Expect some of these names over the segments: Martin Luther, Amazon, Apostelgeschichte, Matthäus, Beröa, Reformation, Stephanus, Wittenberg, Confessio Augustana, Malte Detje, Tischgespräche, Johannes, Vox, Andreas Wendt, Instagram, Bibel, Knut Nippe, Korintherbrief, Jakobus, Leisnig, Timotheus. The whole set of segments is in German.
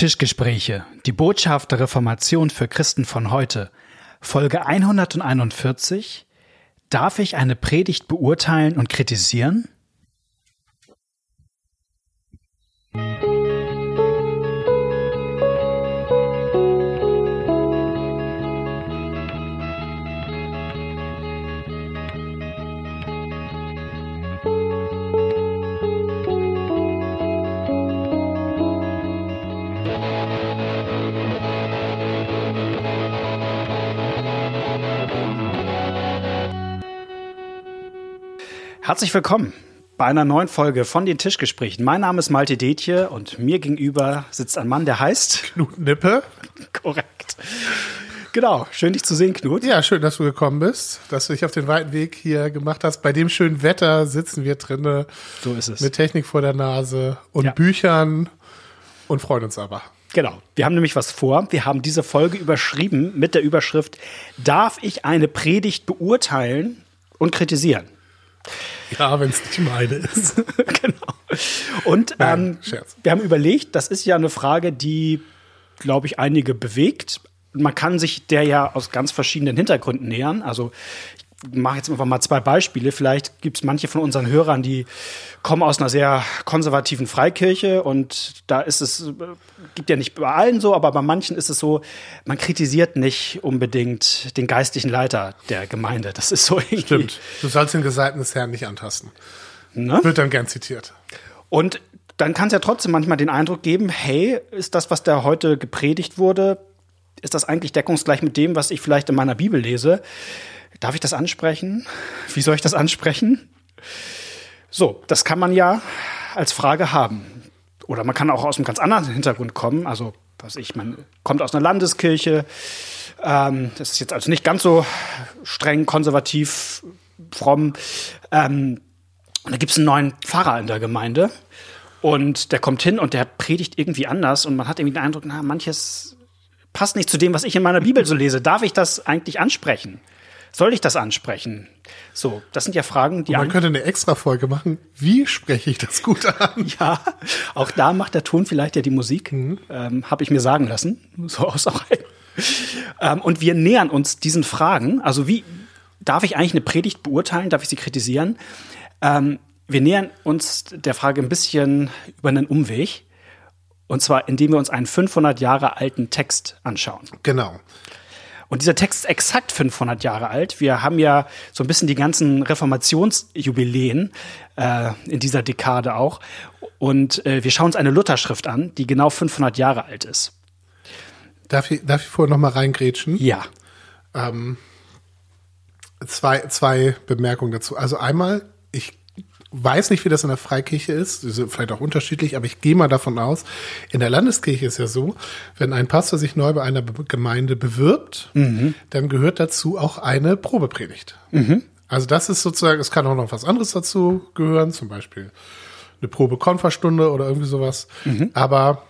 Tischgespräche, die Botschaft der Reformation für Christen von heute, Folge 141, darf ich eine Predigt beurteilen und kritisieren? Herzlich willkommen bei einer neuen Folge von den Tischgesprächen. Mein Name ist Malte Detje und mir gegenüber sitzt ein Mann, der heißt Knut Nippe. Korrekt. Genau, schön dich zu sehen, Knut. Ja, schön, dass du gekommen bist, dass du dich auf den weiten Weg hier gemacht hast. Bei dem schönen Wetter sitzen wir drinnen. So ist es. Mit Technik vor der Nase und Büchern und freuen uns aber. Genau, wir haben nämlich was vor. Wir haben diese Folge überschrieben mit der Überschrift: Darf ich eine Predigt beurteilen und kritisieren? Ja, wenn es nicht meine ist. Genau. Und Nein, Scherz. Wir haben überlegt, das ist ja eine Frage, die, glaube ich, einige bewegt. Man kann sich der ja aus ganz verschiedenen Hintergründen nähern. Also ich mache jetzt einfach mal zwei Beispiele. Vielleicht gibt es manche von unseren Hörern, die kommen aus einer sehr konservativen Freikirche. Und da ist es, gibt ja nicht bei allen so, aber bei manchen ist es so, man kritisiert nicht unbedingt den geistlichen Leiter der Gemeinde. Das ist so irgendwie. Stimmt. Du sollst den Geseiten des Herrn nicht antasten. Ne? Wird dann gern zitiert. Und dann kann es ja trotzdem manchmal den Eindruck geben, hey, ist das, was da heute gepredigt wurde, ist das eigentlich deckungsgleich mit dem, was ich vielleicht in meiner Bibel lese? Darf ich das ansprechen? Wie soll ich das ansprechen? So, das kann man ja als Frage haben. Oder man kann auch aus einem ganz anderen Hintergrund kommen. Also, was ich, man kommt aus einer Landeskirche. Das ist jetzt also nicht ganz so streng, konservativ, fromm. Und da gibt es einen neuen Pfarrer in der Gemeinde. Und der kommt hin und der predigt irgendwie anders. Und man hat irgendwie den Eindruck, na, manches passt nicht zu dem, was ich in meiner Bibel so lese. Darf ich das eigentlich ansprechen? Soll ich das ansprechen? So, das sind ja Fragen, die... Und man könnte eine Extra-Folge machen. Wie spreche ich das gut an? Ja, auch da macht der Ton vielleicht ja die Musik. Habe ich mir sagen lassen. So aus auch ein. Und wir nähern uns diesen Fragen. Also wie darf ich eigentlich eine Predigt beurteilen? Darf ich sie kritisieren? Wir nähern uns der Frage ein bisschen über einen Umweg. Und zwar, indem wir uns einen 500 Jahre alten Text anschauen. Genau. Und dieser Text ist exakt 500 Jahre alt. Wir haben ja so ein bisschen die ganzen Reformationsjubiläen in dieser Dekade auch. Und wir schauen uns eine Lutherschrift an, die genau 500 Jahre alt ist. Darf ich vorher noch mal reingrätschen? Ja. Zwei Bemerkungen dazu. Also einmal, ich weiß nicht, wie das in der Freikirche ist. Die sind vielleicht auch unterschiedlich, aber ich gehe mal davon aus. In der Landeskirche ist ja so, wenn ein Pastor sich neu bei einer Gemeinde bewirbt, dann gehört dazu auch eine Probepredigt. Also das ist sozusagen, es kann auch noch was anderes dazu gehören, zum Beispiel eine Probekonferstunde oder irgendwie sowas. Aber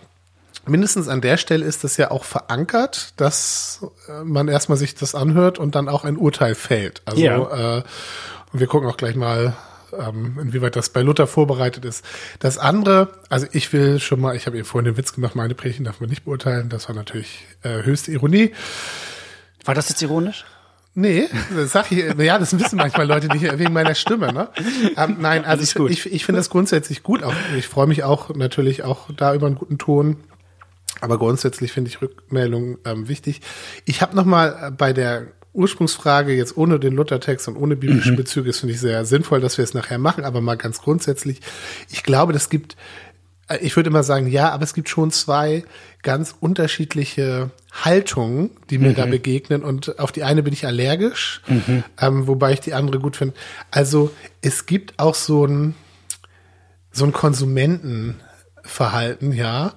mindestens an der Stelle ist das ja auch verankert, dass man erstmal sich das anhört und dann auch ein Urteil fällt. Also und wir gucken auch gleich mal, inwieweit das bei Luther vorbereitet ist. Das andere, also ich will schon mal, ich habe eben vorhin den Witz gemacht, meine Predigten darf man nicht beurteilen, das war natürlich höchste Ironie. War das jetzt ironisch? Nee, das sag ich, naja, das wissen manchmal Leute nicht wegen meiner Stimme, ne? Nein, also ich finde das grundsätzlich gut. Auch, ich freue mich auch natürlich auch da über einen guten Ton. Aber grundsätzlich finde ich Rückmeldungen wichtig. Ich habe nochmal bei der Ursprungsfrage jetzt ohne den Luthertext und ohne biblischen Bezüge, ist, finde ich, sehr sinnvoll, dass wir es nachher machen, aber mal ganz grundsätzlich, ich glaube, das gibt, ich würde immer sagen, ja, aber es gibt schon zwei ganz unterschiedliche Haltungen, die mir da begegnen, und auf die eine bin ich allergisch, wobei ich die andere gut finde. Also es gibt auch so ein Konsumentenverhalten, ja,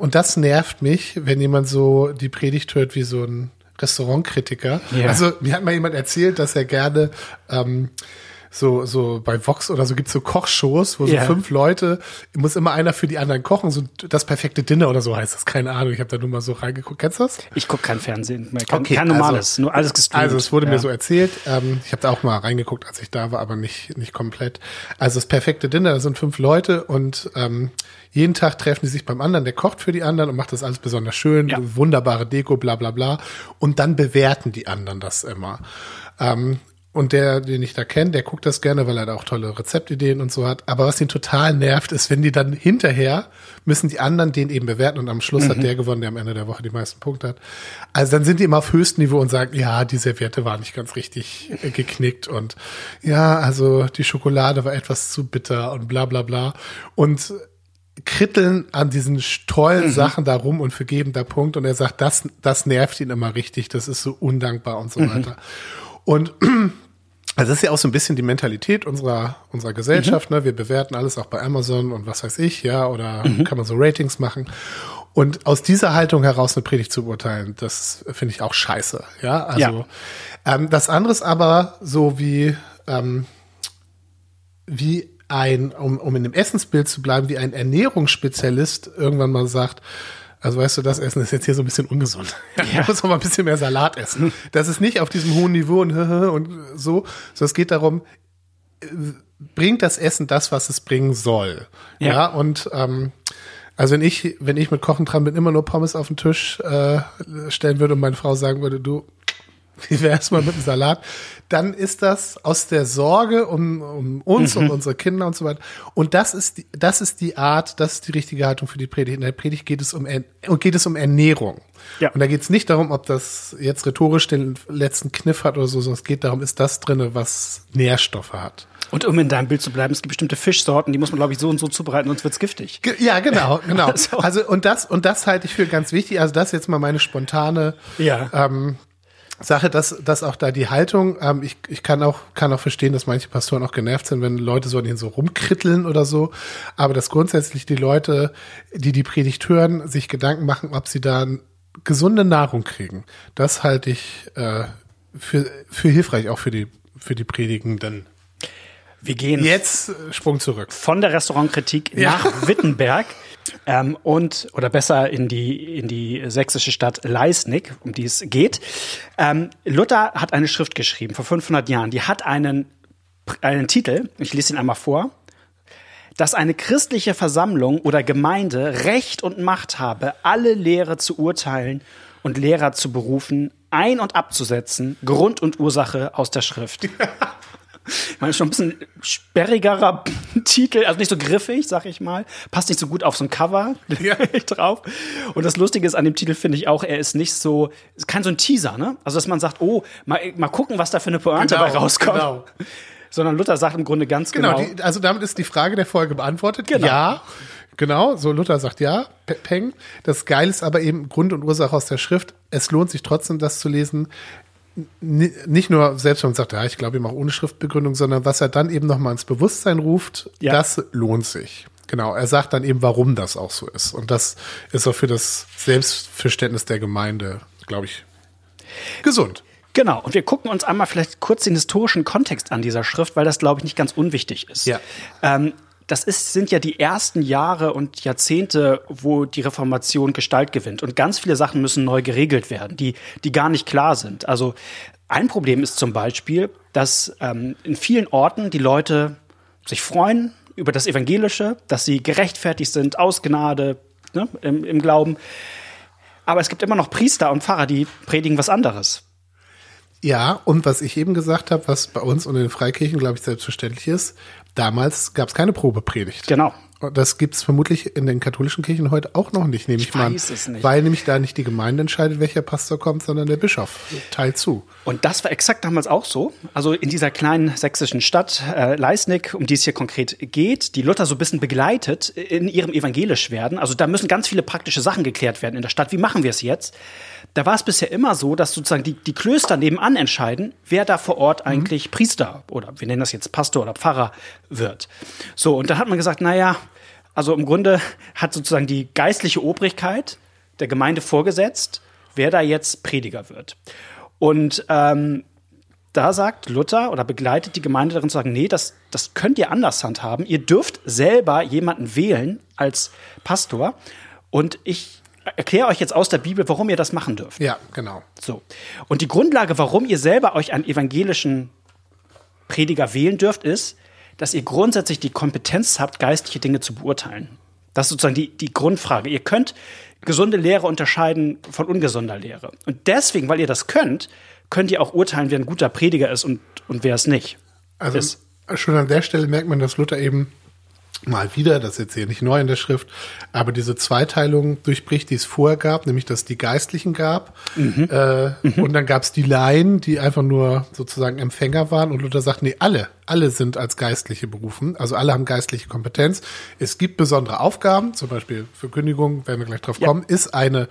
und das nervt mich, wenn jemand so die Predigt hört wie so ein Restaurantkritiker. Yeah. Also mir hat mal jemand erzählt, dass er gerne so bei Vox oder so gibt's so Kochshows, wo so fünf Leute, muss immer einer für die anderen kochen, so das perfekte Dinner oder so heißt das, keine Ahnung, ich habe da nur mal so reingeguckt, kennst du das? Ich gucke kein Fernsehen mehr, kein normales, nur alles gestreamt. Also es wurde mir so erzählt, ich habe da auch mal reingeguckt, als ich da war, aber nicht komplett. Also das perfekte Dinner, da sind 5 Leute und jeden Tag treffen die sich beim anderen, der kocht für die anderen und macht das alles besonders schön, wunderbare Deko, bla bla bla. Und dann bewerten die anderen das immer. Und der, den ich da kenne, der guckt das gerne, weil er da auch tolle Rezeptideen und so hat. Aber was ihn total nervt, ist, wenn die dann hinterher, müssen die anderen den eben bewerten und am Schluss hat der gewonnen, der am Ende der Woche die meisten Punkte hat. Also dann sind die immer auf höchstem Niveau und sagen, ja, die Serviette war nicht ganz richtig geknickt und ja, also die Schokolade war etwas zu bitter und bla bla bla. Und kritteln an diesen tollen Sachen da rum und vergeben da Punkt. Und er sagt, das nervt ihn immer richtig, das ist so undankbar und so weiter. Und also das ist ja auch so ein bisschen die Mentalität unserer Gesellschaft, ne? Wir bewerten alles auch bei Amazon und was weiß ich, ja, oder kann man so Ratings machen. Und aus dieser Haltung heraus eine Predigt zu beurteilen, das finde ich auch scheiße, ja. Also das andere ist aber so wie ein, um in dem Essensbild zu bleiben, wie ein Ernährungsspezialist irgendwann mal sagt, also weißt du, das Essen ist jetzt hier so ein bisschen ungesund. Ja. Ich muss auch mal ein bisschen mehr Salat essen. Das ist nicht auf diesem hohen Niveau und so, sondern es geht darum, bringt das Essen das, was es bringen soll. Ja, ja, und also wenn ich mit Kochen dran bin, immer nur Pommes auf den Tisch stellen würde und meine Frau sagen würde, du, wie wär's mal mit dem Salat, dann ist das aus der Sorge um uns, um unsere Kinder und so weiter. Und das ist die richtige Haltung für die Predigt. In der Predigt geht es um Ernährung. Ja. Und da geht es nicht darum, ob das jetzt rhetorisch den letzten Kniff hat oder so, sondern es geht darum, ist das drin, was Nährstoffe hat. Und um in deinem Bild zu bleiben, es gibt bestimmte Fischsorten, die muss man, glaube ich, so und so zubereiten, sonst wird's giftig. Ja, genau. So. Also und das halte ich für ganz wichtig. Also das ist jetzt mal meine spontane Sache, dass auch da die Haltung, ich kann auch verstehen, dass manche Pastoren auch genervt sind, wenn Leute so an ihnen so rumkritteln oder so, aber dass grundsätzlich die Leute, die die Predigt hören, sich Gedanken machen, ob sie da gesunde Nahrung kriegen. Das halte ich für hilfreich, auch für die Predigenden. Wir gehen jetzt Sprung zurück. Von der Restaurantkritik nach Wittenberg oder besser in die sächsische Stadt Leisnig, um die es geht. Luther hat eine Schrift geschrieben vor 500 Jahren. Die hat einen Titel, ich lese ihn einmal vor, dass eine christliche Versammlung oder Gemeinde Recht und Macht habe, alle Lehre zu urteilen und Lehrer zu berufen, ein- und abzusetzen, Grund und Ursache aus der Schrift. Ich meine, schon ein bisschen sperrigerer Titel, also nicht so griffig, sag ich mal. Passt nicht so gut auf so ein Cover drauf. Und das Lustige ist an dem Titel, finde ich auch, er ist nicht so, ist kein so ein Teaser, ne? Also, dass man sagt, oh, mal gucken, was da für eine Pointe dabei rauskommt. Genau. Sondern Luther sagt im Grunde ganz genau. Also damit ist die Frage der Folge beantwortet. Genau. Ja. Genau, so Luther sagt ja, peng. Das Geile ist aber eben Grund und Ursache aus der Schrift. Es lohnt sich trotzdem, das zu lesen. Nicht nur selbst, wenn man sagt, ja, ich glaube ihm auch ohne Schriftbegründung, sondern was er dann eben nochmal ins Bewusstsein ruft, das lohnt sich. Genau, er sagt dann eben, warum das auch so ist. Und das ist auch für das Selbstverständnis der Gemeinde, glaube ich, gesund. Genau, und wir gucken uns einmal vielleicht kurz den historischen Kontext an dieser Schrift, weil das, glaube ich, nicht ganz unwichtig ist. Ja. Das sind ja die ersten Jahre und Jahrzehnte, wo die Reformation Gestalt gewinnt. Und ganz viele Sachen müssen neu geregelt werden, die gar nicht klar sind. Also ein Problem ist zum Beispiel, dass in vielen Orten die Leute sich freuen über das Evangelische, dass sie gerechtfertigt sind, aus Gnade, ne, im Glauben. Aber es gibt immer noch Priester und Pfarrer, die predigen was anderes. Ja, und was ich eben gesagt habe, was bei uns und in den Freikirchen, glaube ich, selbstverständlich ist, damals gab es keine Probepredigt. Genau. Und das gibt es vermutlich in den katholischen Kirchen heute auch noch nicht, nehme ich mal an. Ich weiß es nicht. Weil nämlich da nicht die Gemeinde entscheidet, welcher Pastor kommt, sondern der Bischof teilt zu. Und das war exakt damals auch so. Also in dieser kleinen sächsischen Stadt Leisnig, um die es hier konkret geht, die Luther so ein bisschen begleitet in ihrem Evangelischwerden. Also da müssen ganz viele praktische Sachen geklärt werden in der Stadt. Wie machen wir es jetzt? Da war es bisher immer so, dass sozusagen die Klöster nebenan entscheiden, wer da vor Ort eigentlich Priester oder wir nennen das jetzt Pastor oder Pfarrer wird. So, und dann hat man gesagt, naja, also im Grunde hat sozusagen die geistliche Obrigkeit der Gemeinde vorgesetzt, wer da jetzt Prediger wird. Und Da sagt Luther oder begleitet die Gemeinde darin zu sagen, nee, das könnt ihr anders handhaben. Ihr dürft selber jemanden wählen als Pastor. Und ich erkläre euch jetzt aus der Bibel, warum ihr das machen dürft. Ja, genau. So. Und die Grundlage, warum ihr selber euch einen evangelischen Prediger wählen dürft, ist, dass ihr grundsätzlich die Kompetenz habt, geistliche Dinge zu beurteilen. Das ist sozusagen die Grundfrage. Ihr könnt gesunde Lehre unterscheiden von ungesunder Lehre. Und deswegen, weil ihr das könnt ihr auch urteilen, wer ein guter Prediger ist und wer es nicht ist. Also schon an der Stelle merkt man, dass Luther eben mal wieder, das ist jetzt hier nicht neu in der Schrift, aber diese Zweiteilung durchbricht, die es vorher gab, nämlich dass es die Geistlichen gab. Und dann gab es die Laien, die einfach nur sozusagen Empfänger waren. Und Luther sagt, nee, alle sind als Geistliche berufen. Also alle haben geistliche Kompetenz. Es gibt besondere Aufgaben, zum Beispiel Verkündigung, werden wir gleich drauf kommen, ist eine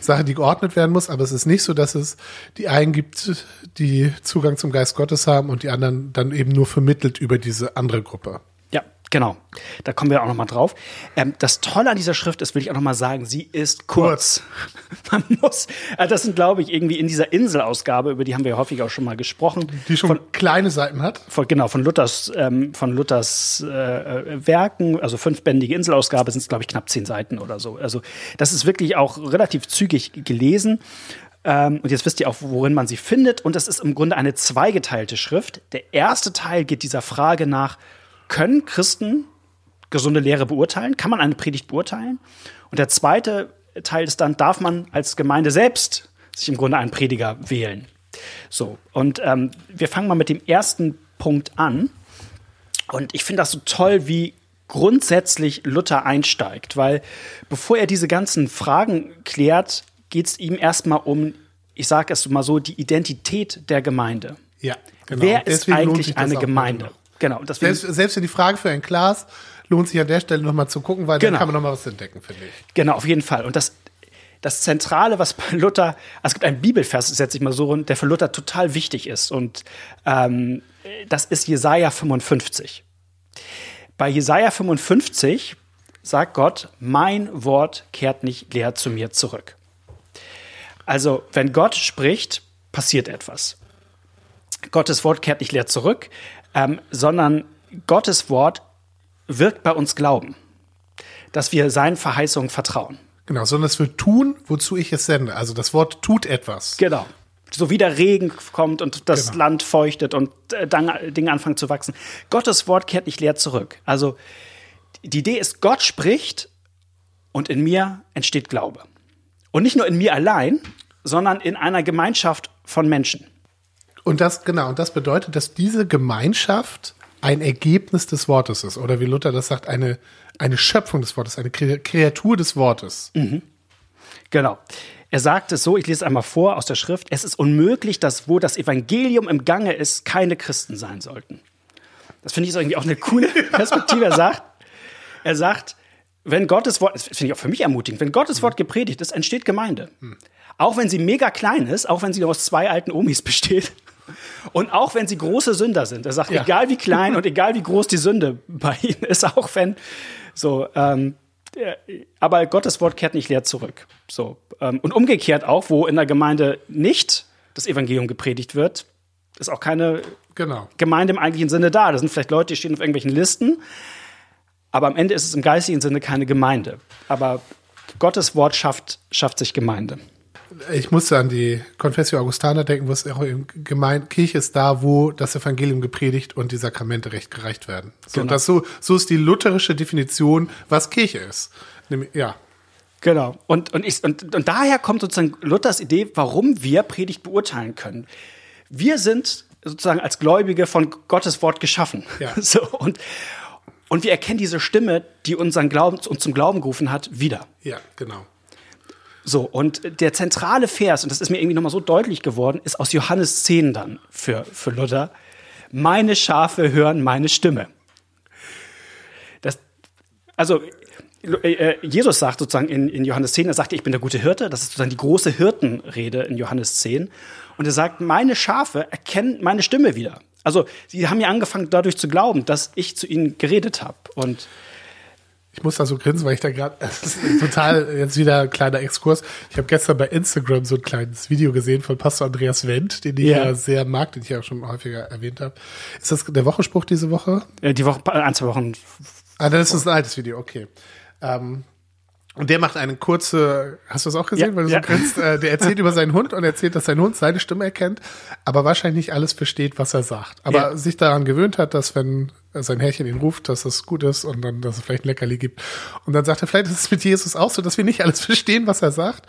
Sache, die geordnet werden muss. Aber es ist nicht so, dass es die einen gibt, die Zugang zum Geist Gottes haben und die anderen dann eben nur vermittelt über diese andere Gruppe. Genau, da kommen wir auch nochmal drauf. Das Tolle an dieser Schrift ist, will ich auch nochmal sagen, sie ist kurz. Man muss, also das sind, glaube ich, irgendwie in dieser Inselausgabe, über die haben wir ja häufig auch schon mal gesprochen. Die schon kleine Seiten hat. Von Luthers, Werken, also 5-bändige Inselausgabe sind es, glaube ich, knapp 10 Seiten oder so. Also das ist wirklich auch relativ zügig gelesen. Und jetzt wisst ihr auch, worin man sie findet. Und das ist im Grunde eine zweigeteilte Schrift. Der erste Teil geht dieser Frage nach, können Christen gesunde Lehre beurteilen? Kann man eine Predigt beurteilen? Und der zweite Teil ist dann, darf man als Gemeinde selbst sich im Grunde einen Prediger wählen? So, und wir fangen mal mit dem ersten Punkt an. Und ich finde das so toll, wie grundsätzlich Luther einsteigt. Weil bevor er diese ganzen Fragen klärt, geht es ihm erstmal um, ich sage es mal so, die Identität der Gemeinde. Ja, genau. Wer ist eigentlich eine Gemeinde? Genau, selbst für die Frage für ein Glas lohnt sich an der Stelle nochmal zu gucken, weil dann kann man nochmal was entdecken, finde ich. Genau, auf jeden Fall. Und das Zentrale, was bei Luther, es gibt einen Bibelvers, setze ich mal so rund, der für Luther total wichtig ist. Und das ist Jesaja 55. Bei Jesaja 55 sagt Gott, mein Wort kehrt nicht leer zu mir zurück. Also, wenn Gott spricht, passiert etwas. Gottes Wort kehrt nicht leer zurück. Sondern Gottes Wort wirkt bei uns Glauben, dass wir seinen Verheißungen vertrauen. Genau, sondern dass wir tun, wozu ich es sende. Also das Wort tut etwas. Genau, so wie der Regen kommt und das Land feuchtet und dann Dinge anfangen zu wachsen. Gottes Wort kehrt nicht leer zurück. Also die Idee ist, Gott spricht und in mir entsteht Glaube. Und nicht nur in mir allein, sondern in einer Gemeinschaft von Menschen. Und das bedeutet, dass diese Gemeinschaft ein Ergebnis des Wortes ist. Oder wie Luther das sagt, eine Schöpfung des Wortes, eine Kreatur des Wortes. Mhm. Genau. Er sagt es so, ich lese es einmal vor aus der Schrift. Es ist unmöglich, dass wo das Evangelium im Gange ist, keine Christen sein sollten. Das finde ich irgendwie auch eine coole Perspektive. Er sagt, wenn Gottes Wort, das finde ich auch für mich ermutigend, wenn Gottes Wort gepredigt ist, entsteht Gemeinde. Mhm. Auch wenn sie mega klein ist, auch wenn sie nur aus 2 alten Omis besteht. Und auch wenn sie große Sünder sind, er sagt, egal wie klein und egal wie groß die Sünde bei ihnen ist, auch wenn so, aber Gottes Wort kehrt nicht leer zurück. So, und umgekehrt auch, wo in der Gemeinde nicht das Evangelium gepredigt wird, ist auch keine Gemeinde im eigentlichen Sinne da. Da sind vielleicht Leute, die stehen auf irgendwelchen Listen, aber am Ende ist es im geistigen Sinne keine Gemeinde. Aber Gottes Wort schafft sich Gemeinde. Ich musste an die Confessio Augustana denken, wo es auch gemeint, Kirche ist da, wo das Evangelium gepredigt und die Sakramente recht gereicht werden. So, genau. So ist die lutherische Definition, was Kirche ist. Ja. Genau. Und daher kommt sozusagen Luthers Idee, warum wir Predigt beurteilen können. Wir sind sozusagen als Gläubige von Gottes Wort geschaffen. Ja. So, und wir erkennen diese Stimme, die unseren Glauben und zum Glauben gerufen hat, wieder. Ja, genau. So, und der zentrale Vers, und das ist mir irgendwie nochmal so deutlich geworden, ist aus Johannes 10 dann für Luther. Meine Schafe hören meine Stimme. Jesus sagt sozusagen in Johannes 10, er sagt, ich bin der gute Hirte. Das ist sozusagen die große Hirtenrede in Johannes 10. Und er sagt, meine Schafe erkennen meine Stimme wieder. Also sie haben ja angefangen dadurch zu glauben, dass ich zu ihnen geredet habe. Und Ich muss da so grinsen, weil ich da gerade, das ist total, jetzt wieder ein kleiner Exkurs. Ich habe gestern bei Instagram so ein kleines Video gesehen von Pastor Andreas Wendt, den ich ja sehr mag, den ich ja schon häufiger erwähnt habe. Ist das der Wochenspruch diese Woche? Die Woche, ein, zwei Wochen. Ah, dann ist das ein altes Video, okay. Und der macht eine kurze, hast du das auch gesehen, ja, weil du so grinst, der erzählt über seinen Hund und erzählt, dass sein Hund seine Stimme erkennt, aber wahrscheinlich nicht alles versteht, was er sagt. Aber sich daran gewöhnt hat, dass wenn sein Herrchen ihn ruft, dass das gut ist und dann, dass es vielleicht ein Leckerli gibt. Und dann sagt er, vielleicht ist es mit Jesus auch so, dass wir nicht alles verstehen, was er sagt.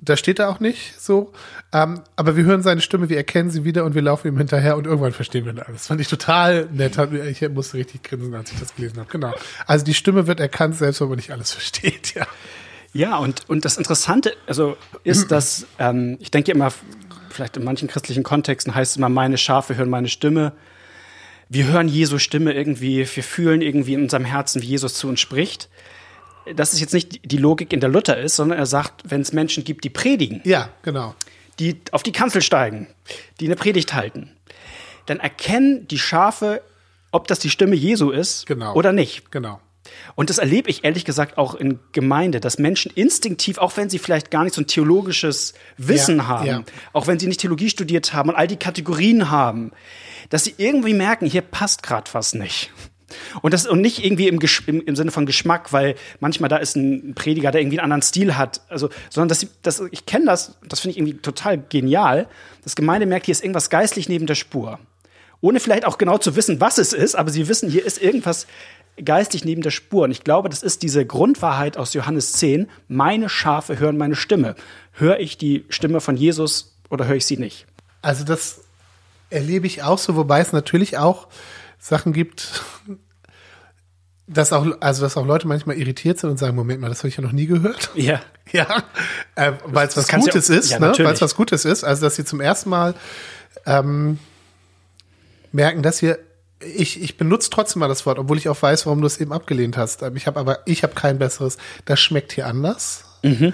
Da steht er auch nicht so. Aber wir hören seine Stimme, wir erkennen sie wieder und wir laufen ihm hinterher und irgendwann verstehen wir alles. Fand ich total nett. Ich musste richtig grinsen, als ich das gelesen habe. Genau. Also die Stimme wird erkannt, selbst wenn man nicht alles versteht. Ja, ja, und das Interessante also ist, dass ich denke immer, vielleicht in manchen christlichen Kontexten heißt es immer, meine Schafe hören meine Stimme. Wir hören Jesu Stimme irgendwie, wir fühlen irgendwie in unserem Herzen, wie Jesus zu uns spricht. Dass es jetzt nicht die Logik in der Luther ist, sondern er sagt, wenn es Menschen gibt, die predigen. Ja, genau. Die auf die Kanzel steigen, die eine Predigt halten. Dann erkennen die Schafe, ob das die Stimme Jesu ist oder nicht. Genau. Und das erlebe ich ehrlich gesagt auch in Gemeinde, dass Menschen instinktiv, auch wenn sie vielleicht gar nicht so ein theologisches Wissen haben, auch wenn sie nicht Theologie studiert haben und all die Kategorien haben, dass sie irgendwie merken, hier passt gerade was nicht. Und nicht irgendwie im Sinne von Geschmack, weil manchmal da ist ein Prediger, der irgendwie einen anderen Stil hat, also, sondern dass ich kenne das finde ich irgendwie total genial, dass Gemeinde merkt, hier ist irgendwas geistlich neben der Spur. Ohne vielleicht auch genau zu wissen, was es ist, aber sie wissen, hier ist irgendwas geistlich neben der Spur. Und ich glaube, das ist diese Grundwahrheit aus Johannes 10, meine Schafe hören meine Stimme. Höre ich die Stimme von Jesus oder höre ich sie nicht? Also das erlebe ich auch so, wobei es natürlich auch Sachen gibt, dass auch Leute manchmal irritiert sind und sagen, Moment mal, das habe ich ja noch nie gehört. Ja. Ja, weil es was Gutes ist, ja, ne? Weil es was Gutes ist, also dass sie zum ersten Mal merken, dass hier, ich benutze trotzdem mal das Wort, obwohl ich auch weiß, warum du es eben abgelehnt hast. Ich habe kein besseres, das schmeckt hier anders. Mhm.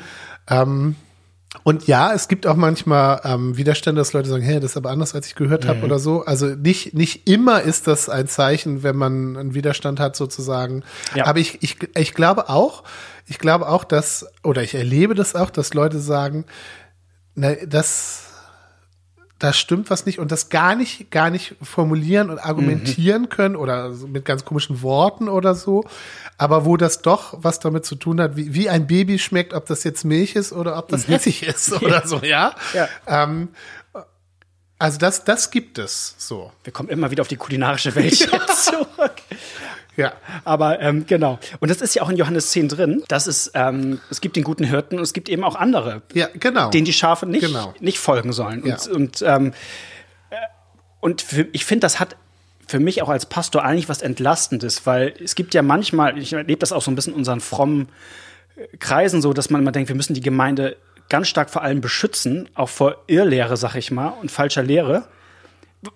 Und ja, es gibt auch manchmal Widerstände, dass Leute sagen, hey, das ist aber anders, als ich gehört habe oder so. Also nicht immer ist das ein Zeichen, wenn man einen Widerstand hat sozusagen. Ja. Aber ich glaube auch, dass, oder ich erlebe das auch, dass Leute sagen, na, das stimmt was nicht und das gar nicht formulieren und argumentieren können oder mit ganz komischen Worten oder so, aber wo das doch was damit zu tun hat, wie ein Baby schmeckt, ob das jetzt Milch ist oder ob das Essig ist oder so, ja. Also das gibt es so. Wir kommen immer wieder auf die kulinarische Welt zurück. Ja, aber genau. Und das ist ja auch in Johannes 10 drin, dass es gibt den guten Hirten und es gibt eben auch andere, denen die Schafe nicht folgen sollen. Ja. Und ich finde, das hat für mich auch als Pastor eigentlich was Entlastendes, weil es gibt ja manchmal, ich erlebe das auch so ein bisschen in unseren frommen Kreisen so, dass man immer denkt, wir müssen die Gemeinde ganz stark vor allem beschützen, auch vor Irrlehre, sag ich mal, und falscher Lehre.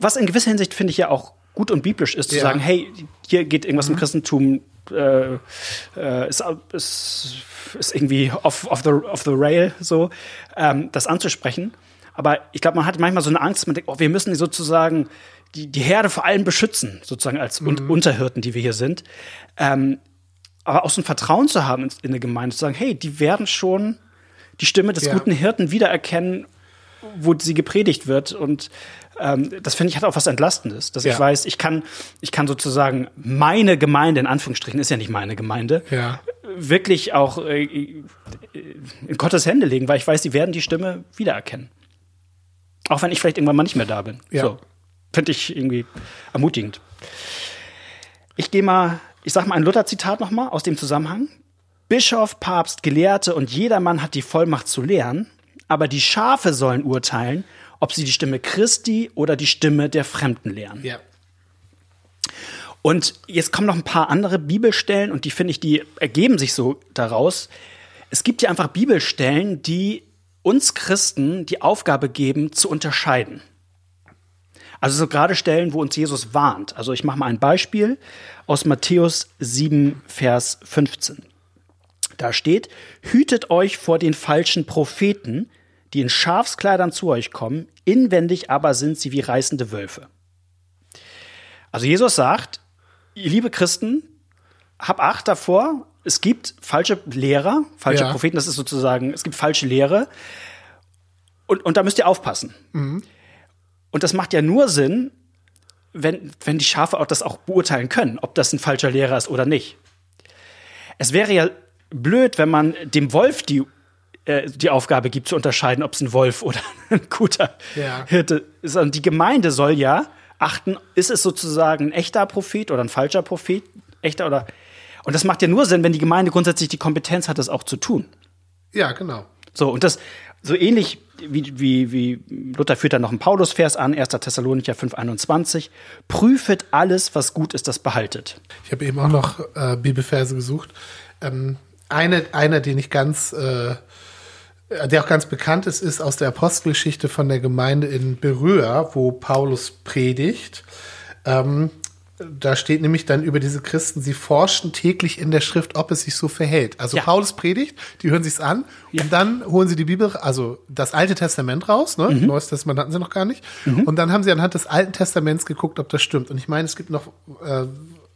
Was in gewisser Hinsicht finde ich ja auch gut und biblisch ist, zu sagen, hey, hier geht irgendwas im Christentum, ist irgendwie off the rail, so, das anzusprechen. Aber ich glaube, man hat manchmal so eine Angst, man denkt, wir müssen sozusagen die Herde vor allem beschützen, sozusagen als Unterhirten, die wir hier sind. Aber auch so ein Vertrauen zu haben in eine Gemeinde, zu sagen, hey, die werden schon die Stimme des guten Hirten wiedererkennen, wo sie gepredigt wird. Und das finde ich hat auch was Entlastendes, dass ich weiß, ich kann sozusagen meine Gemeinde, in Anführungsstrichen ist ja nicht meine Gemeinde, wirklich auch in Gottes Hände legen, weil ich weiß, sie werden die Stimme wiedererkennen. Auch wenn ich vielleicht irgendwann mal nicht mehr da bin. Ja. So. Finde ich irgendwie ermutigend. Ich sag mal ein Luther-Zitat nochmal aus dem Zusammenhang. Bischof, Papst, Gelehrte und jedermann hat die Vollmacht zu lehren, aber die Schafe sollen urteilen, ob sie die Stimme Christi oder die Stimme der Fremden lehren. Ja. Und jetzt kommen noch ein paar andere Bibelstellen und die finde ich, die ergeben sich so daraus. Es gibt ja einfach Bibelstellen, die uns Christen die Aufgabe geben, zu unterscheiden. Also so gerade Stellen, wo uns Jesus warnt. Also ich mache mal ein Beispiel aus Matthäus 7, Vers 15. Da steht, hütet euch vor den falschen Propheten, die in Schafskleidern zu euch kommen, inwendig aber sind sie wie reißende Wölfe. Also Jesus sagt, ihr liebe Christen, habt Acht davor, es gibt falsche Lehrer, falsche Propheten, das ist sozusagen, es gibt falsche Lehre. Und da müsst ihr aufpassen. Mhm. Und das macht ja nur Sinn, wenn die Schafe auch das auch beurteilen können, ob das ein falscher Lehrer ist oder nicht. Es wäre ja blöd, wenn man dem Wolf die Aufgabe gibt, zu unterscheiden, ob es ein Wolf oder ein guter Hirte ist. Und die Gemeinde soll ja achten, ist es sozusagen ein echter Prophet oder ein falscher Prophet? Echter oder. Und das macht ja nur Sinn, wenn die Gemeinde grundsätzlich die Kompetenz hat, das auch zu tun. Ja, genau. So, und das so ähnlich wie Luther führt dann noch einen Paulus-Vers an, 1. Thessalonicher 5,21. Prüfet alles, was gut ist, das behaltet. Ich habe eben auch noch Bibelverse gesucht. Einer, den ich der auch ganz bekannt ist, ist aus der Apostelgeschichte von der Gemeinde in Beröa, wo Paulus predigt. Da steht nämlich dann über diese Christen, sie forschen täglich in der Schrift, ob es sich so verhält. Also Paulus predigt, die hören sich's an und dann holen sie die Bibel, also das Alte Testament raus, ne? Mhm. Neues Testament hatten sie noch gar nicht. Mhm. Und dann haben sie anhand des Alten Testaments geguckt, ob das stimmt. Und ich meine, es gibt noch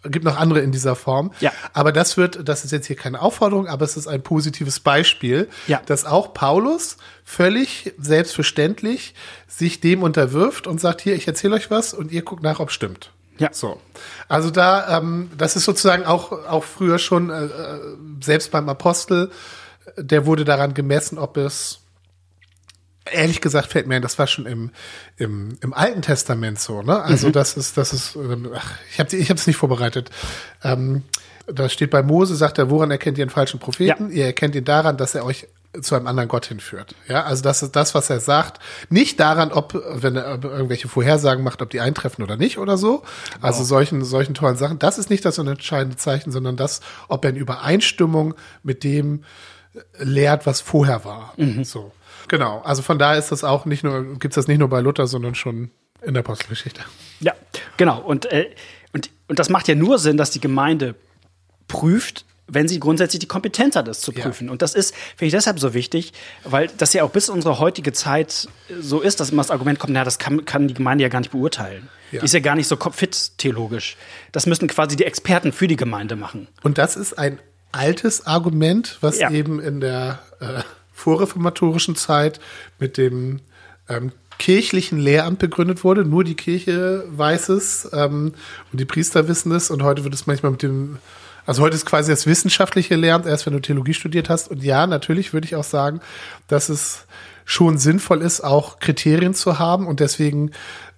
andere in dieser Form. Ja. Aber das ist jetzt hier keine Aufforderung, aber es ist ein positives Beispiel, dass auch Paulus völlig selbstverständlich sich dem unterwirft und sagt, hier, ich erzähle euch was und ihr guckt nach, ob es stimmt. Ja. So. Also da, das ist sozusagen auch früher schon, selbst beim Apostel, der wurde daran gemessen, ob es, ehrlich gesagt, fällt mir ein, das war schon im Alten Testament so, ne? Also ich hab's nicht vorbereitet. Da steht bei Mose, sagt er, woran erkennt ihr einen falschen Propheten? Ja. Ihr erkennt ihn daran, dass er euch zu einem anderen Gott hinführt. Ja, also das ist das, was er sagt. Nicht daran, wenn er irgendwelche Vorhersagen macht, ob die eintreffen oder nicht oder so. Also solchen tollen Sachen. Das ist nicht das entscheidende Zeichen, sondern das, ob er in Übereinstimmung mit dem lehrt, was vorher war. Mhm. So. Genau. Also von daher ist das auch gibt's das nicht nur bei Luther, sondern schon in der Apostelgeschichte. Ja, genau. Und das macht ja nur Sinn, dass die Gemeinde prüft, wenn sie grundsätzlich die Kompetenz hat, es zu prüfen. Ja. Und das ist, finde ich, deshalb so wichtig, weil das ja auch bis in unsere heutige Zeit so ist, dass immer das Argument kommt, naja, das kann die Gemeinde ja gar nicht beurteilen. Ja. Die ist ja gar nicht so fit theologisch. Das müssen quasi die Experten für die Gemeinde machen. Und das ist ein altes Argument, was eben in der vorreformatorischen Zeit mit dem kirchlichen Lehramt begründet wurde. Nur die Kirche weiß es und die Priester wissen es. Und heute wird es manchmal Also heute ist quasi das wissenschaftliche Lernen, erst wenn du Theologie studiert hast. Und ja, natürlich würde ich auch sagen, dass es schon sinnvoll ist, auch Kriterien zu haben. Und deswegen,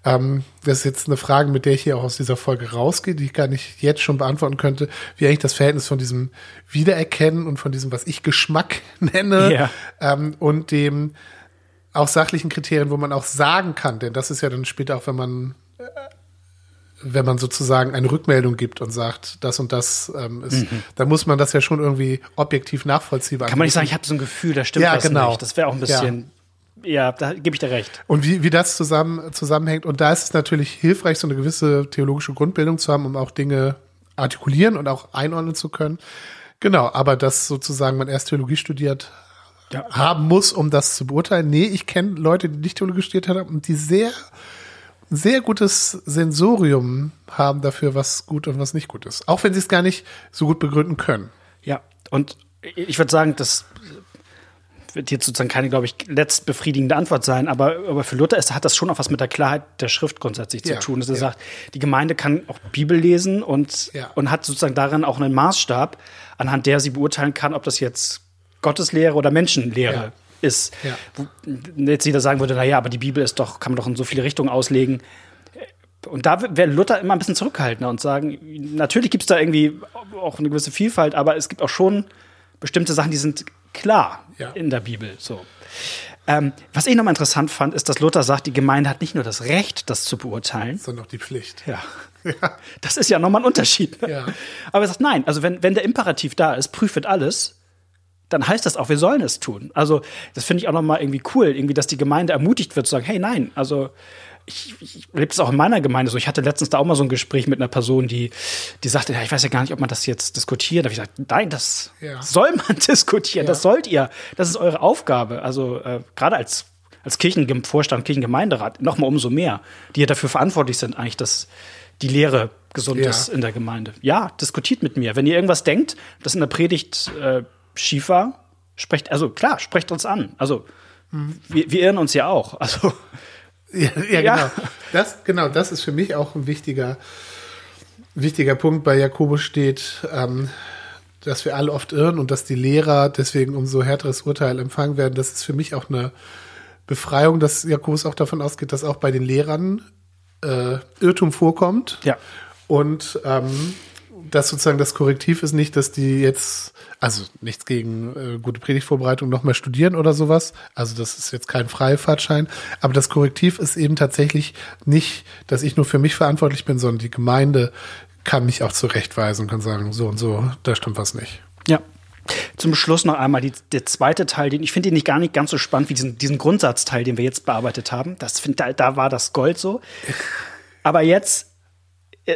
das ist jetzt eine Frage, mit der ich hier auch aus dieser Folge rausgehe, die ich gar nicht jetzt schon beantworten könnte, wie eigentlich das Verhältnis von diesem Wiedererkennen und von diesem, was ich Geschmack nenne, und dem auch sachlichen Kriterien, wo man auch sagen kann. Denn das ist ja dann später auch, wenn man sozusagen eine Rückmeldung gibt und sagt, das und das ist, dann muss man das ja schon irgendwie objektiv nachvollziehbar machen. Kann man nicht sagen, ich habe so ein Gefühl, da stimmt was nicht. Das wäre auch ein bisschen, da gebe ich dir recht. Und wie das zusammenhängt. Und da ist es natürlich hilfreich, so eine gewisse theologische Grundbildung zu haben, um auch Dinge artikulieren und auch einordnen zu können. Genau, aber dass sozusagen man erst Theologie studiert haben muss, um das zu beurteilen. Nee, ich kenne Leute, die nicht Theologie studiert haben und die sehr gutes Sensorium haben dafür, was gut und was nicht gut ist. Auch wenn sie es gar nicht so gut begründen können. Ja, und ich würde sagen, das wird jetzt sozusagen keine, glaube ich, letztbefriedigende Antwort sein, aber für Luther hat das schon auch was mit der Klarheit der Schrift grundsätzlich zu tun. Dass er sagt, die Gemeinde kann auch Bibel lesen und hat sozusagen darin auch einen Maßstab, anhand der sie beurteilen kann, ob das jetzt Gotteslehre oder Menschenlehre ist. Ja. Jetzt jeder sagen würde, aber die Bibel ist doch, kann man doch in so viele Richtungen auslegen. Und da wäre Luther immer ein bisschen zurückhaltender und sagen, natürlich gibt es da irgendwie auch eine gewisse Vielfalt, aber es gibt auch schon bestimmte Sachen, die sind klar in der Bibel. So. Was ich nochmal interessant fand, ist, dass Luther sagt, die Gemeinde hat nicht nur das Recht, das zu beurteilen, sondern auch die Pflicht. Ja. Das ist ja nochmal ein Unterschied. Ne? Ja. Aber er sagt, nein, also wenn der Imperativ da ist, prüft alles, dann heißt das auch, wir sollen es tun. Also das finde ich auch nochmal irgendwie cool, irgendwie, dass die Gemeinde ermutigt wird zu sagen, hey, nein, also ich lebe es auch in meiner Gemeinde so. Ich hatte letztens da auch mal so ein Gespräch mit einer Person, die sagte, ich weiß ja gar nicht, ob man das jetzt diskutieren darf. Ich sagte, nein, das soll man diskutieren, das sollt ihr. Das ist eure Aufgabe. Also gerade als Kirchenvorstand, Kirchengemeinderat, nochmal umso mehr, die ja dafür verantwortlich sind eigentlich, dass die Lehre gesund ist in der Gemeinde. Ja, diskutiert mit mir. Wenn ihr irgendwas denkt, das in der Predigt schief war, sprecht, also klar, sprecht uns an. Also wir irren uns ja auch. Also ja, genau. Das ist für mich auch ein wichtiger Punkt. Bei Jakobus steht, dass wir alle oft irren und dass die Lehrer deswegen umso härteres Urteil empfangen werden. Das ist für mich auch eine Befreiung, dass Jakobus auch davon ausgeht, dass auch bei den Lehrern Irrtum vorkommt. Ja. Und dass sozusagen das Korrektiv ist nicht, dass die jetzt, also nichts gegen gute Predigtvorbereitung, nochmal studieren oder sowas. Also das ist jetzt kein Freifahrtschein. Aber das Korrektiv ist eben tatsächlich nicht, dass ich nur für mich verantwortlich bin, sondern die Gemeinde kann mich auch zurechtweisen und kann sagen, so und so, da stimmt was nicht. Ja. Zum Schluss noch einmal der zweite Teil, den ich finde nicht ganz so spannend wie diesen Grundsatzteil, den wir jetzt bearbeitet haben. Da war das Gold so. Aber jetzt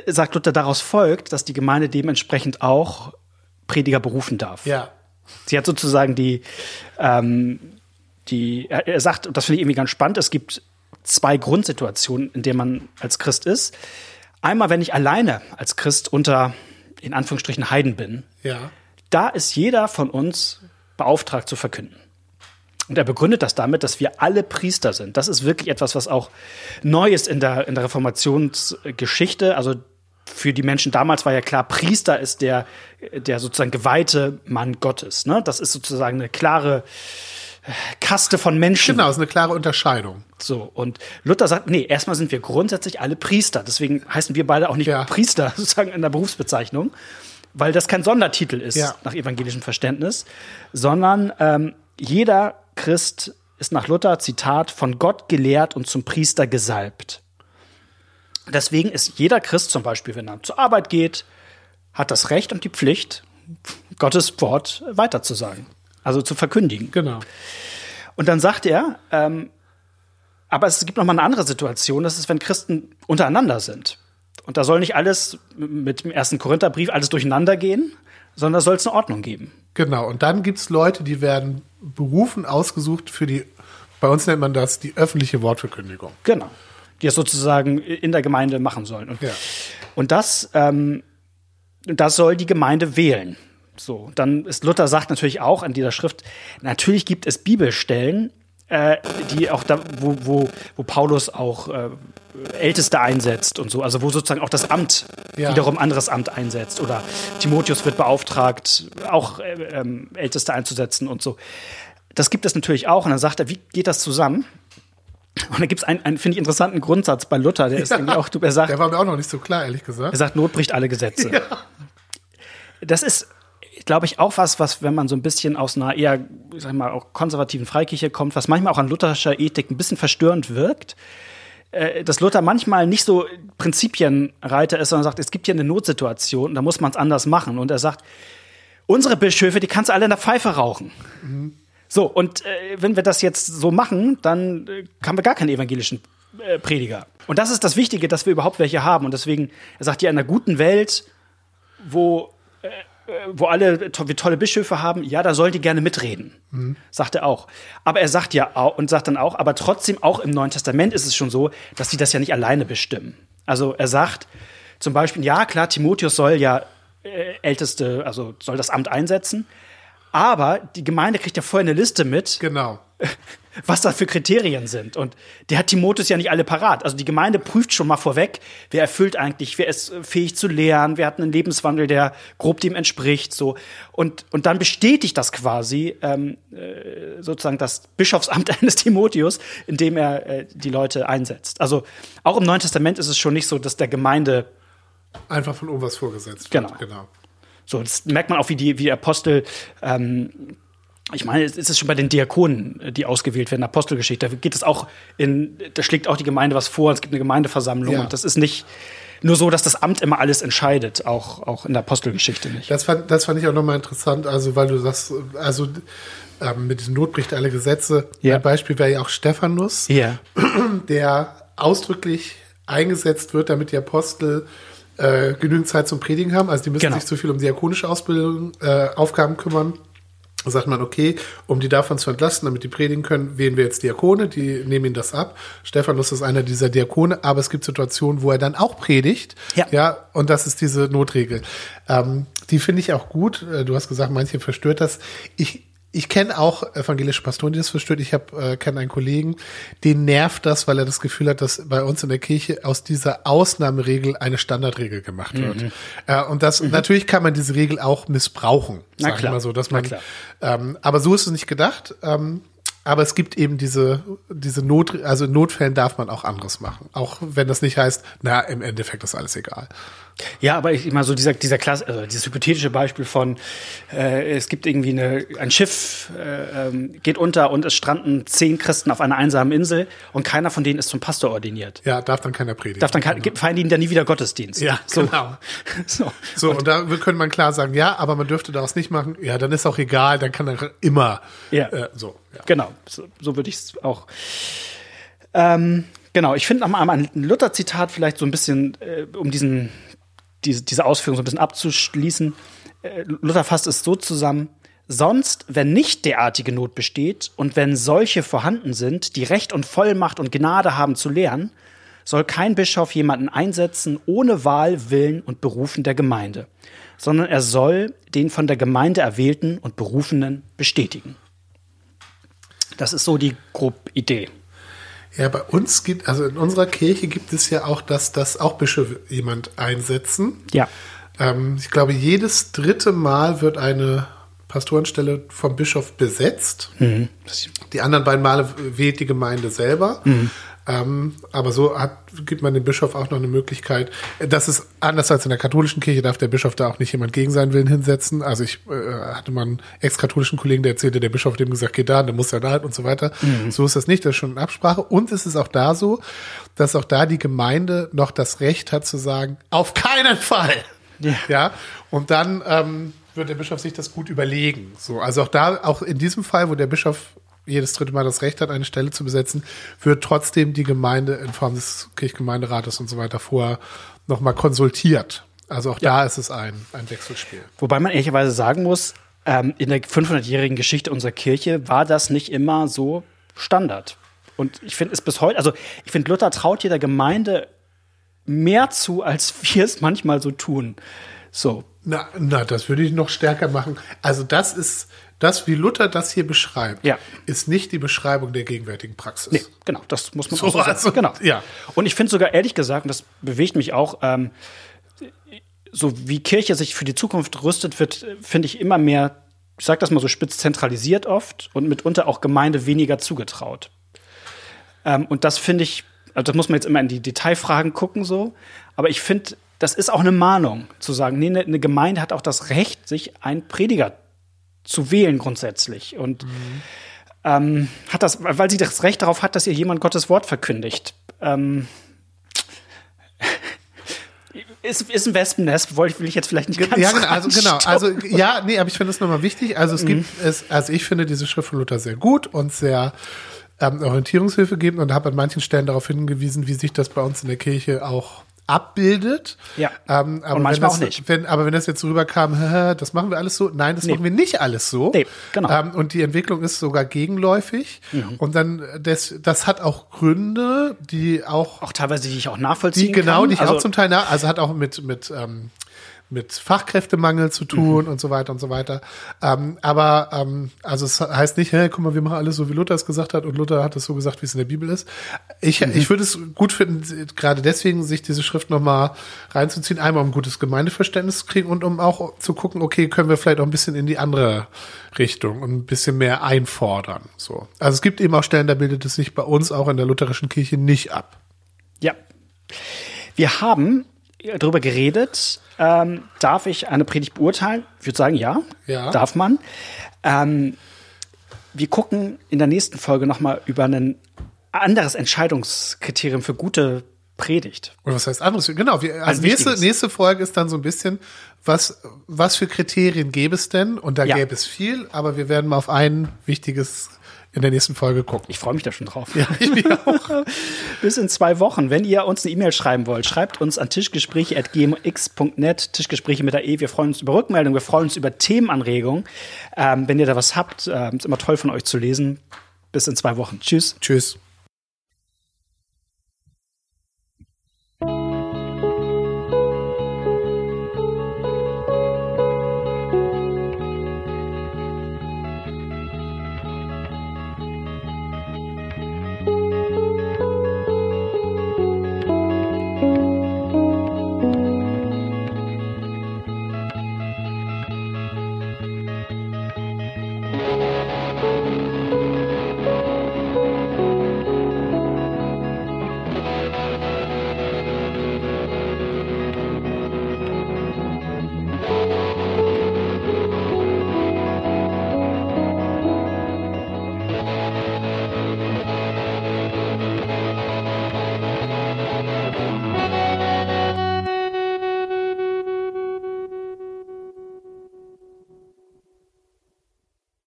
sagt Luther, daraus folgt, dass die Gemeinde dementsprechend auch Prediger berufen darf. Ja. Sie hat sozusagen er sagt, und das finde ich irgendwie ganz spannend, es gibt zwei Grundsituationen, in denen man als Christ ist. Einmal, wenn ich alleine als Christ unter, in Anführungsstrichen, Heiden bin. Ja. Da ist jeder von uns beauftragt zu verkünden. Und er begründet das damit, dass wir alle Priester sind. Das ist wirklich etwas, was auch neu ist in der Reformationsgeschichte. Also für die Menschen damals war ja klar, Priester ist der sozusagen geweihte Mann Gottes. Ne? Das ist sozusagen eine klare Kaste von Menschen. Genau, ist eine klare Unterscheidung. So, und Luther sagt, nee, erstmal sind wir grundsätzlich alle Priester. Deswegen heißen wir beide auch nicht Priester, sozusagen in der Berufsbezeichnung. Weil das kein Sondertitel ist, nach evangelischem Verständnis, sondern jeder Christ ist nach Luther, Zitat, von Gott gelehrt und zum Priester gesalbt. Deswegen ist jeder Christ zum Beispiel, wenn er zur Arbeit geht, hat das Recht und die Pflicht, Gottes Wort weiterzusagen, also zu verkündigen. Genau. Und dann sagt er, aber es gibt noch mal eine andere Situation, das ist, wenn Christen untereinander sind. Und da soll nicht alles mit dem ersten Korintherbrief alles durcheinander gehen, sondern da soll es eine Ordnung geben. Genau, und dann gibt es Leute, die werden berufen, ausgesucht für die, bei uns nennt man das, die öffentliche Wortverkündigung. Genau, die es sozusagen in der Gemeinde machen sollen. Und das soll die Gemeinde wählen. So, dann ist Luther sagt natürlich auch an dieser Schrift, natürlich gibt es Bibelstellen, die auch da, wo Paulus auch Älteste einsetzt und so, also wo sozusagen auch das Amt wiederum anderes Amt einsetzt oder Timotheus wird beauftragt, auch Älteste einzusetzen und so. Das gibt es natürlich auch und dann sagt er, wie geht das zusammen? Und da gibt es einen, finde ich, interessanten Grundsatz bei Luther, der ist nämlich auch, er sagt, der war mir auch noch nicht so klar, ehrlich gesagt. Er sagt, Not bricht alle Gesetze. Ja. Das ist, glaube ich, auch was, wenn man so ein bisschen aus einer eher, sag ich mal, auch konservativen Freikirche kommt, was manchmal auch an lutherischer Ethik ein bisschen verstörend wirkt, dass Luther manchmal nicht so Prinzipienreiter ist, sondern sagt, es gibt hier eine Notsituation, da muss man es anders machen. Und er sagt, unsere Bischöfe, die kannst du alle in der Pfeife rauchen. Mhm. So, und wenn wir das jetzt so machen, dann haben wir gar keinen evangelischen Prediger. Und das ist das Wichtige, dass wir überhaupt welche haben. Und deswegen, er sagt ja, in einer guten Welt, wo alle tolle Bischöfe haben, ja, da sollen die gerne mitreden, sagt er auch. Aber er sagt ja auch, und sagt dann auch, aber trotzdem auch im Neuen Testament ist es schon so, dass sie das ja nicht alleine bestimmen. Also er sagt zum Beispiel, ja, klar, Timotheus soll ja Älteste, also soll das Amt einsetzen, aber die Gemeinde kriegt ja vorher eine Liste mit, genau, was da für Kriterien sind. Und der hat Timotheus ja nicht alle parat. Also die Gemeinde prüft schon mal vorweg, wer erfüllt eigentlich, wer ist fähig zu lehren, wer hat einen Lebenswandel, der grob dem entspricht. So. Und dann bestätigt das quasi sozusagen das Bischofsamt eines Timotheus, indem er die Leute einsetzt. Also auch im Neuen Testament ist es schon nicht so, dass der Gemeinde einfach von oben was vorgesetzt wird. Genau. So, das merkt man auch, wie die Apostel, ich meine, es ist schon bei den Diakonen, die ausgewählt werden, Apostelgeschichte, da geht es auch da schlägt auch die Gemeinde was vor, es gibt eine Gemeindeversammlung und das ist nicht nur so, dass das Amt immer alles entscheidet, auch in der Apostelgeschichte nicht. Das fand ich auch nochmal interessant, also weil du sagst, also mit diesem Not bricht alle Gesetze, ein Beispiel wäre ja auch Stephanus, der ausdrücklich eingesetzt wird, damit die Apostel genügend Zeit zum Predigen haben. Also die müssen sich zu viel um diakonische Aufgaben kümmern. sagt man, okay, um die davon zu entlasten, damit die predigen können, wählen wir jetzt Diakone, die nehmen ihnen das ab. Stephanus ist einer dieser Diakone, aber es gibt Situationen, wo er dann auch predigt. Ja. Ja, und das ist diese Notregel. Die finde ich auch gut. Du hast gesagt, manche verstört das. Ich kenne auch evangelische Pastoren, die das verstört. Ich kenne einen Kollegen, den nervt das, weil er das Gefühl hat, dass bei uns in der Kirche aus dieser Ausnahmeregel eine Standardregel gemacht wird. Mhm. Und das natürlich kann man diese Regel auch missbrauchen, sag ich mal so, dass man. Aber so ist es nicht gedacht. Aber es gibt eben diese Not, also in Notfällen darf man auch anderes machen, auch wenn das nicht heißt, na, im Endeffekt ist alles egal. Ja, aber ich meine so dieser Klasse, also dieses hypothetische Beispiel von es gibt irgendwie ein Schiff geht unter und es stranden 10 Christen auf einer einsamen Insel und keiner von denen ist zum Pastor ordiniert. Ja, darf dann keiner predigen. Darf dann feiern ihnen dann nie wieder Gottesdienst. Ja, so. Genau. So und da könnte man klar sagen, ja, aber man dürfte daraus nicht machen. Ja, dann ist auch egal, dann kann er immer. Ja. So. Ja. Genau, so würde ich es auch. Genau, ich finde nochmal ein Luther-Zitat vielleicht so ein bisschen um diese Ausführung so ein bisschen abzuschließen. Luther fasst es so zusammen: Sonst, wenn nicht derartige Not besteht und wenn solche vorhanden sind, die Recht und Vollmacht und Gnade haben zu lehren, soll kein Bischof jemanden einsetzen ohne Wahl, Willen und Berufen der Gemeinde, sondern er soll den von der Gemeinde erwählten und Berufenen bestätigen. Das ist so die grobe Idee. Ja, bei uns also in unserer Kirche gibt es ja auch, dass auch Bischöfe jemand einsetzen. Ja. Ich glaube, jedes dritte Mal wird eine Pastorenstelle vom Bischof besetzt. Mhm. Die anderen beiden Male wählt die Gemeinde selber. Mhm. Aber so gibt man dem Bischof auch noch eine Möglichkeit. Das ist anders als in der katholischen Kirche, darf der Bischof da auch nicht jemand gegen seinen Willen hinsetzen. Also ich hatte mal einen ex-katholischen Kollegen, der erzählte, der Bischof hat dem gesagt, geh da, dann muss er da und so weiter. Mhm. So ist das nicht, das ist schon eine Absprache. Und es ist auch da so, dass auch da die Gemeinde noch das Recht hat zu sagen, auf keinen Fall. Ja. Ja? Und dann wird der Bischof sich das gut überlegen. So, also auch in diesem Fall, wo der Bischof jedes dritte Mal das Recht hat, eine Stelle zu besetzen, wird trotzdem die Gemeinde in Form des Kirchgemeinderates und so weiter vorher nochmal konsultiert. Also auch da ist es ein Wechselspiel. Wobei man ehrlicherweise sagen muss, in der 500-jährigen Geschichte unserer Kirche war das nicht immer so Standard. Und ich finde es bis heute, also ich finde, Luther traut jeder Gemeinde mehr zu, als wir es manchmal so tun. So. Na, das würde ich noch stärker machen. Also das ist, wie Luther das hier beschreibt, ist nicht die Beschreibung der gegenwärtigen Praxis. Nee, genau, das muss man so sagen. Also, genau. Ja. Und ich finde sogar, ehrlich gesagt, und das bewegt mich auch, so wie Kirche sich für die Zukunft rüstet, wird, finde ich, immer mehr, ich sage das mal so spitz, zentralisiert oft und mitunter auch Gemeinde weniger zugetraut. Und das finde ich, also das muss man jetzt immer in die Detailfragen gucken, so, aber ich finde, das ist auch eine Mahnung, zu sagen, nee, eine Gemeinde hat auch das Recht, sich einen Prediger zu wählen grundsätzlich. Und hat das, weil sie das Recht darauf hat, dass ihr jemand Gottes Wort verkündigt. Ist ein Wespennest, will ich jetzt vielleicht nicht ganz aber ich finde das nochmal wichtig. Also ich finde diese Schrift von Luther sehr gut und sehr Orientierungshilfe geben und habe an manchen Stellen darauf hingewiesen, wie sich das bei uns in der Kirche auch abbildet. Ja. Aber und manchmal auch nicht. Aber wenn das jetzt so rüberkam, das machen wir alles so. Nein, das machen wir nicht alles so. Nee, genau. Und die Entwicklung ist sogar gegenläufig. Mhm. Und dann, das hat auch Gründe, die auch teilweise, die ich auch nachvollziehen kann. Genau, die ich auch zum Teil hat auch mit Fachkräftemangel zu tun und so weiter und so weiter. Also es heißt nicht, hey, guck mal, wir machen alles so, wie Luther es gesagt hat und Luther hat es so gesagt, wie es in der Bibel ist. Ich würde es gut finden, gerade deswegen, sich diese Schrift nochmal reinzuziehen, einmal um gutes Gemeindeverständnis zu kriegen und um auch zu gucken, okay, können wir vielleicht auch ein bisschen in die andere Richtung und ein bisschen mehr einfordern. So. Also es gibt eben auch Stellen, da bildet es sich bei uns auch in der lutherischen Kirche nicht ab. Ja. Wir haben darüber geredet, darf ich eine Predigt beurteilen? Ich würde sagen, ja, darf man. Wir gucken in der nächsten Folge nochmal über ein anderes Entscheidungskriterium für gute Predigt. Und was heißt anderes? Genau, also nächste Folge ist dann so ein bisschen, was für Kriterien gäbe es denn? Und da gäbe es viel, aber wir werden mal auf ein wichtiges in der nächsten Folge gucken. Ich freue mich da schon drauf. Ja, ich bin auch. Bis in 2 Wochen. Wenn ihr uns eine E-Mail schreiben wollt, schreibt uns an tischgespräche@gmx.net, Tischgespräche mit der E. Wir freuen uns über Rückmeldungen, wir freuen uns über Themenanregungen. Wenn ihr da was habt, ist immer toll von euch zu lesen. Bis in 2 Wochen. Tschüss. Tschüss.